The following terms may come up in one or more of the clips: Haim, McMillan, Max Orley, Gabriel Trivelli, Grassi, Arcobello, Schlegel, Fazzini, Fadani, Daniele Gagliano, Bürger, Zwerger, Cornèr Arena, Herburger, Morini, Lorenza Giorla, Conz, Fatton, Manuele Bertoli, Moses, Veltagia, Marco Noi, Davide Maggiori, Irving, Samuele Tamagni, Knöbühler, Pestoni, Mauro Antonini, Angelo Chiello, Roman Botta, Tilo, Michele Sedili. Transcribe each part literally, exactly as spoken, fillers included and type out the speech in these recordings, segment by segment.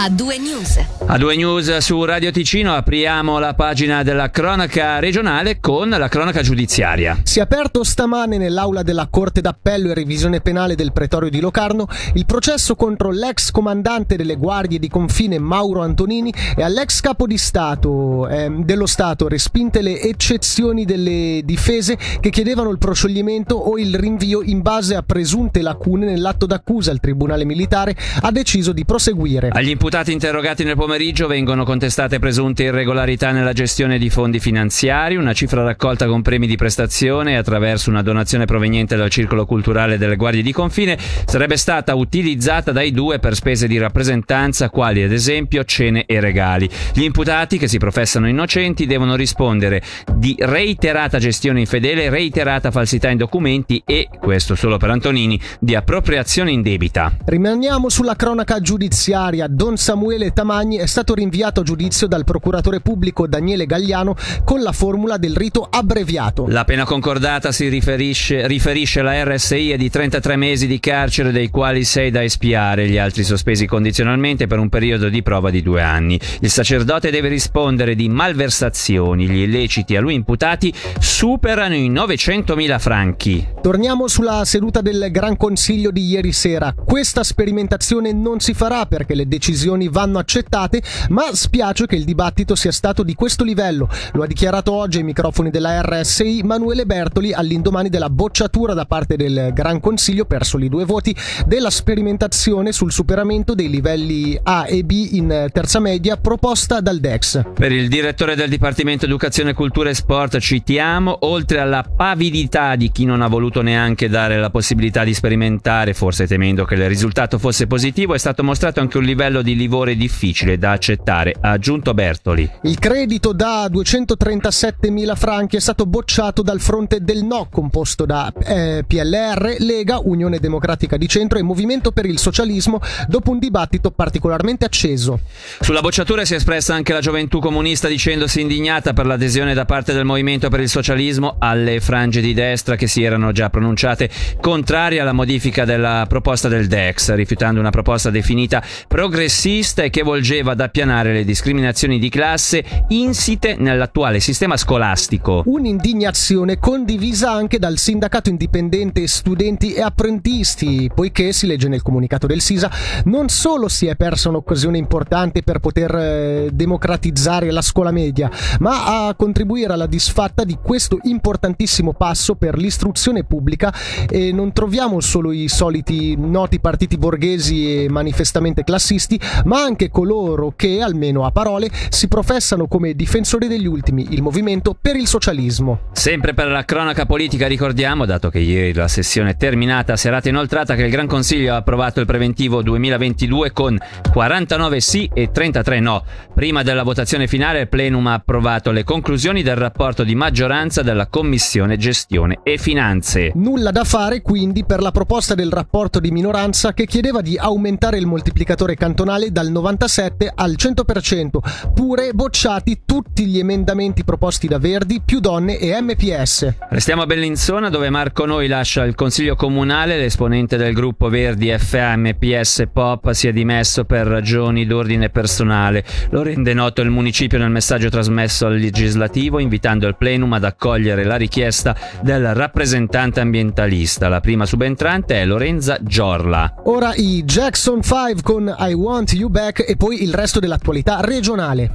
A due News. A due News su Radio Ticino apriamo la pagina della cronaca regionale con la cronaca giudiziaria. Si è aperto stamane nell'aula della Corte d'Appello e Revisione Penale del Pretorio di Locarno il processo contro l'ex comandante delle guardie di confine Mauro Antonini e all'ex capo di Stato eh, dello Stato, respinte le eccezioni delle difese che chiedevano il proscioglimento o il rinvio in base a presunte lacune nell'atto d'accusa. Il Tribunale Militare ha deciso di proseguire. Agli imputati interrogati nel pomeriggio vengono contestate presunte irregolarità nella gestione di fondi finanziari, una cifra raccolta con premi di prestazione attraverso una donazione proveniente dal circolo culturale delle guardie di confine sarebbe stata utilizzata dai due per spese di rappresentanza quali ad esempio cene e regali. Gli imputati, che si professano innocenti, devono rispondere di reiterata gestione infedele, reiterata falsità in documenti e, questo solo per Antonini, di appropriazione indebita. Rimaniamo sulla cronaca giudiziaria. Don Samuele Tamagni è stato rinviato a giudizio dal procuratore pubblico Daniele Gagliano con la formula del rito abbreviato. La pena concordata si riferisce, riferisce la R S I è di trentatré mesi di carcere, dei quali sei da espiare, gli altri sospesi condizionalmente per un periodo di prova di due anni. Il sacerdote deve rispondere di malversazioni. Gli illeciti a lui imputati superano i novecentomila franchi. Torniamo sulla seduta del Gran Consiglio di ieri sera. Questa sperimentazione non si farà perché le decisioni vanno accettate, ma spiace che il dibattito sia stato di questo livello. Lo ha dichiarato oggi ai microfoni della R S I Manuele Bertoli all'indomani della bocciatura da parte del Gran Consiglio per soli due voti della sperimentazione sul superamento dei livelli A e B in terza media proposta dal D E X. Per il direttore del Dipartimento Educazione, Cultura e Sport citiamo: oltre alla pavidità di chi non ha voluto neanche dare la possibilità di sperimentare, forse temendo che il risultato fosse positivo, è stato mostrato anche un livello di livore difficile da accettare, ha aggiunto Bertoli. Il credito da duecentotrentasette mila franchi è stato bocciato dal fronte del no, composto da eh, P L R, Lega, Unione Democratica di Centro e Movimento per il Socialismo, dopo un dibattito particolarmente acceso. Sulla bocciatura si è espressa anche la Gioventù Comunista, dicendosi indignata per l'adesione da parte del Movimento per il Socialismo alle frange di destra che si erano già pronunciate contrarie alla modifica della proposta del D E X, rifiutando una proposta definita progressista e che volgeva ad appianare le discriminazioni di classe insite nell'attuale sistema scolastico. Un'indignazione condivisa anche dal sindacato indipendente studenti e apprendisti, poiché, si legge nel comunicato del SISA, non solo si è persa un'occasione importante per poter eh, democratizzare la scuola media, ma a contribuire alla disfatta di questo importantissimo passo per l'istruzione pubblica e non troviamo solo i soliti noti partiti borghesi e manifestamente classici, ma anche coloro che, almeno a parole, si professano come difensori degli ultimi, il Movimento per il Socialismo. Sempre per la cronaca politica ricordiamo, dato che ieri la sessione è terminata, serata inoltrata, che il Gran Consiglio ha approvato il preventivo duemilaventidue con quarantanove sì e trentatré no. Prima della votazione finale il Plenum ha approvato le conclusioni del rapporto di maggioranza della Commissione Gestione e Finanze. Nulla da fare quindi per la proposta del rapporto di minoranza che chiedeva di aumentare il moltiplicatore cantonale dal novantasette al cento per cento, pure bocciati tutti gli emendamenti proposti da Verdi, Più Donne e M P S. Restiamo a Bellinzona, dove Marco Noi lascia il Consiglio Comunale. L'esponente del gruppo Verdi F A M P S Pop si è dimesso per ragioni d'ordine personale. Lo rende noto il municipio nel messaggio trasmesso al legislativo, invitando il plenum ad accogliere la richiesta del rappresentante ambientalista. La prima subentrante è Lorenza Giorla. Ora i Jackson cinque con I Want You Back e poi il resto dell'attualità regionale.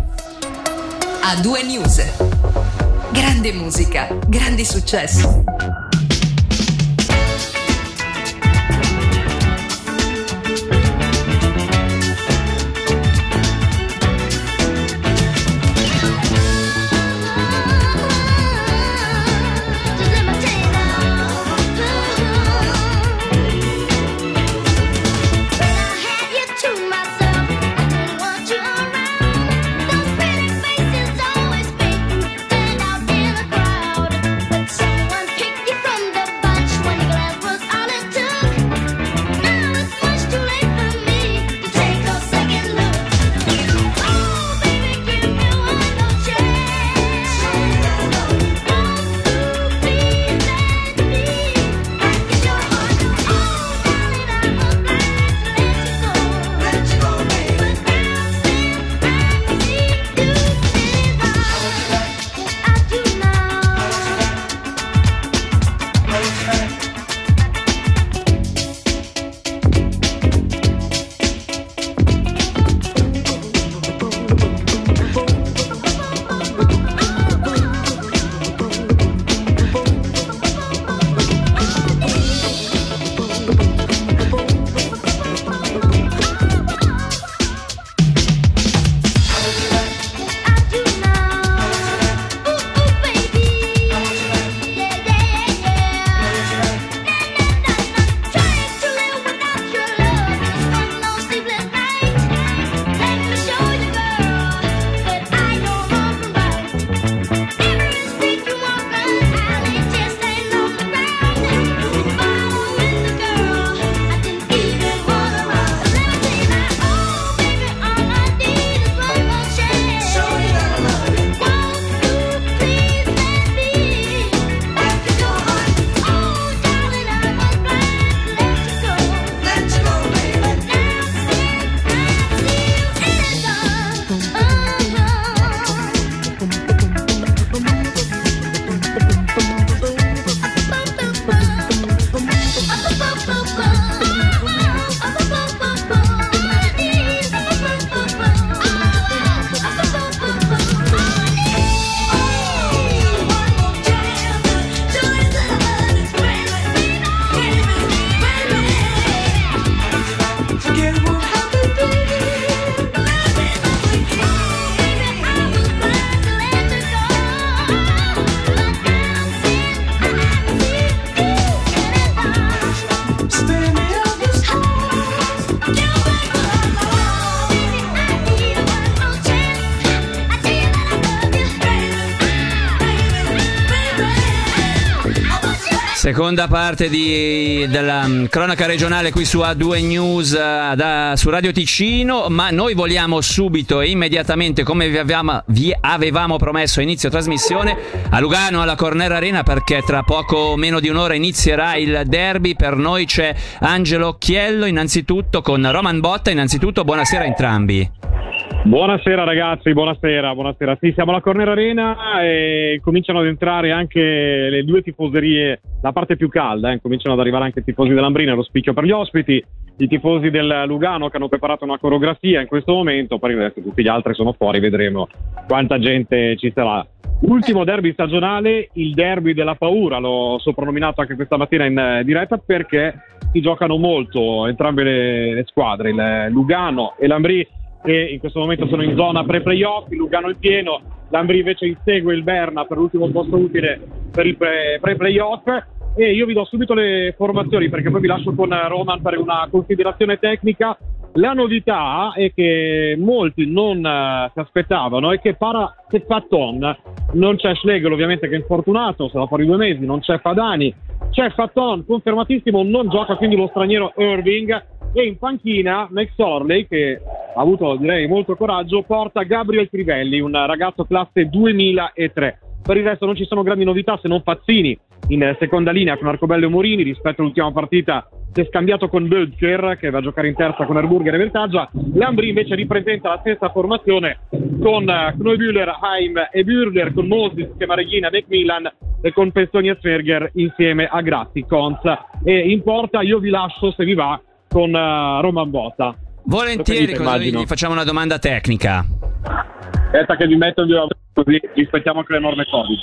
A due News. Grande musica, grandi successi. Pick Seconda parte di, della cronaca regionale qui su A due News da, su Radio Ticino, ma noi vogliamo subito e immediatamente, come vi avevamo, vi avevamo promesso a inizio trasmissione, a Lugano alla Cornèr Arena, perché tra poco meno di un'ora inizierà il derby. Per noi c'è Angelo Chiello innanzitutto con Roman Botta. Innanzitutto buonasera a entrambi. Buonasera ragazzi, buonasera, buonasera. Sì, siamo alla Cornèr Arena e cominciano ad entrare anche le due tifoserie, la parte più calda, eh. Cominciano ad arrivare anche i tifosi dell'Ambrina, lo spicchio per gli ospiti, i tifosi del Lugano che hanno preparato una coreografia in questo momento, poi adesso tutti gli altri sono fuori, vedremo quanta gente ci sarà. Ultimo derby stagionale, il derby della paura, l'ho soprannominato anche questa mattina in diretta perché si giocano molto entrambe le, le squadre, il Lugano e l'Ambrì, che in questo momento sono in zona pre-playoff, il Lugano è pieno, l'Ambrì invece insegue il Berna per l'ultimo posto utile per il pre-playoff. E io vi do subito le formazioni perché poi vi lascio con Roman per una considerazione tecnica. La novità è che molti non uh, si aspettavano è che para che Fatton, non c'è Schlegel ovviamente che è infortunato, sarà fuori due mesi, non c'è Fadani, c'è Fatton confermatissimo, non gioca quindi lo straniero Irving, e in panchina Max Orley, che ha avuto direi molto coraggio, porta Gabriel Trivelli, un ragazzo classe duemilatré. Per il resto non ci sono grandi novità se non Fazzini in seconda linea con Arcobello e Morini. Rispetto all'ultima partita si è scambiato con Bürger, che va a giocare in terza con Herburger e Veltagia. L'Ambrì invece ripresenta la stessa formazione con Knöbühler, Haim e Bürger, con Moses, Chemareghina, McMillan e con Pestoni e Zwerger insieme a Grassi, Conz e in porta. Io vi lascio, se vi va, con uh, Roman Botta. Volentieri, gli facciamo una domanda tecnica. Aspetta che vi metto in giro, così rispettiamo anche le norme Covid.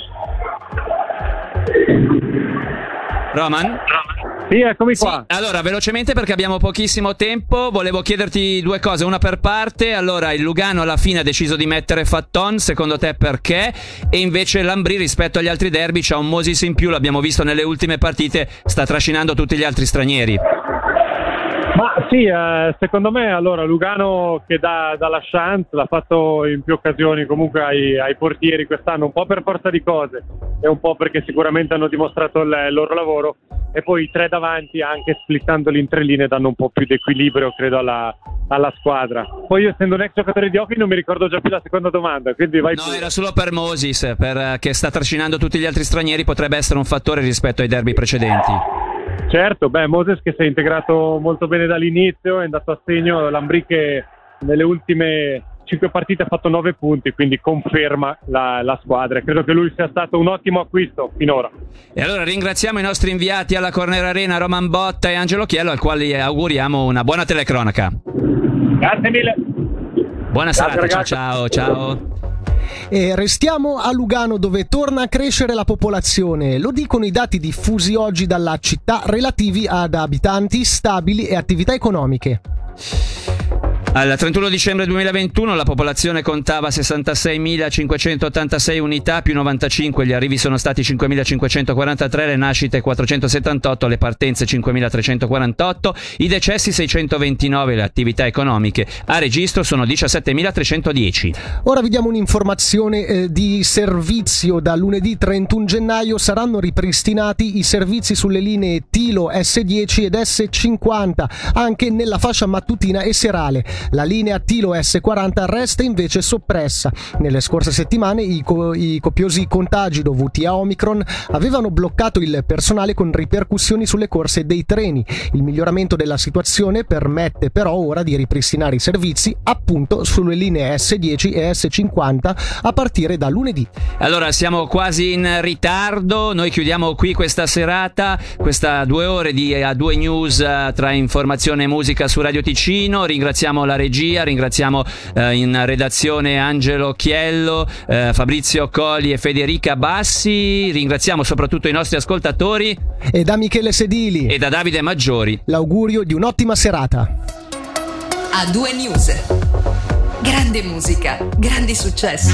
Roman? Sì, eccomi qua. Sì, allora, velocemente perché abbiamo pochissimo tempo, volevo chiederti due cose, una per parte. Allora, il Lugano alla fine ha deciso di mettere Fatton, secondo te perché? E invece l'Ambrì rispetto agli altri derby c'ha un Moses in più, l'abbiamo visto nelle ultime partite, sta trascinando tutti gli altri stranieri. Ma sì, eh, secondo me allora Lugano che dà, dà la chance, l'ha fatto in più occasioni comunque ai, ai portieri quest'anno, un po' per forza di cose e un po' perché sicuramente hanno dimostrato il, il loro lavoro, e poi i tre davanti anche splittandoli in tre linee danno un po' più di equilibrio credo alla, alla squadra. Poi io essendo un ex giocatore di hockey non mi ricordo già più la seconda domanda, quindi vai. No, pure. Era solo per Moses, per, che sta trascinando tutti gli altri stranieri, potrebbe essere un fattore rispetto ai derby precedenti. Certo, beh, Moses che si è integrato molto bene dall'inizio, è andato a segno, l'Ambrì che nelle ultime cinque partite ha fatto nove punti, quindi conferma la, la squadra. Credo che lui sia stato un ottimo acquisto finora. E allora ringraziamo i nostri inviati alla Cornèr Arena, Roman Botta e Angelo Chiello, al quale auguriamo una buona telecronaca. Grazie mille. Buona serata, ciao, ciao, ciao. E restiamo a Lugano, dove torna a crescere la popolazione, lo dicono i dati diffusi oggi dalla città relativi ad abitanti stabili e attività economiche. Al trentuno dicembre duemilaventuno la popolazione contava sessantaseimilacinquecentottantasei unità, più novantacinque, gli arrivi sono stati cinquemilacinquecentoquarantatré, le nascite quattrocentosettantotto, le partenze cinquemilatrecentoquarantotto, i decessi seicentoventinove, le attività economiche a registro sono diciassettemilatrecentodieci. Ora vi diamo un'informazione eh, di servizio. Da lunedì trentuno gennaio saranno ripristinati i servizi sulle linee Tilo, esse dieci ed esse cinquanta, anche nella fascia mattutina e serale. La linea Tilo esse quaranta resta invece soppressa. Nelle scorse settimane i, co- i copiosi contagi dovuti a Omicron avevano bloccato il personale con ripercussioni sulle corse dei treni. Il miglioramento della situazione permette però ora di ripristinare i servizi appunto sulle linee esse dieci e esse cinquanta a partire da lunedì. Allora siamo quasi in ritardo, noi chiudiamo qui questa serata, questa due ore di A due News tra informazione e musica su Radio Ticino. Ringraziamo la regia, ringraziamo eh, in redazione Angelo Chiello, eh, Fabrizio Colli e Federica Bassi, ringraziamo soprattutto i nostri ascoltatori e da Michele Sedili e da Davide Maggiori l'augurio di un'ottima serata. A due News. Grande musica, grandi successi.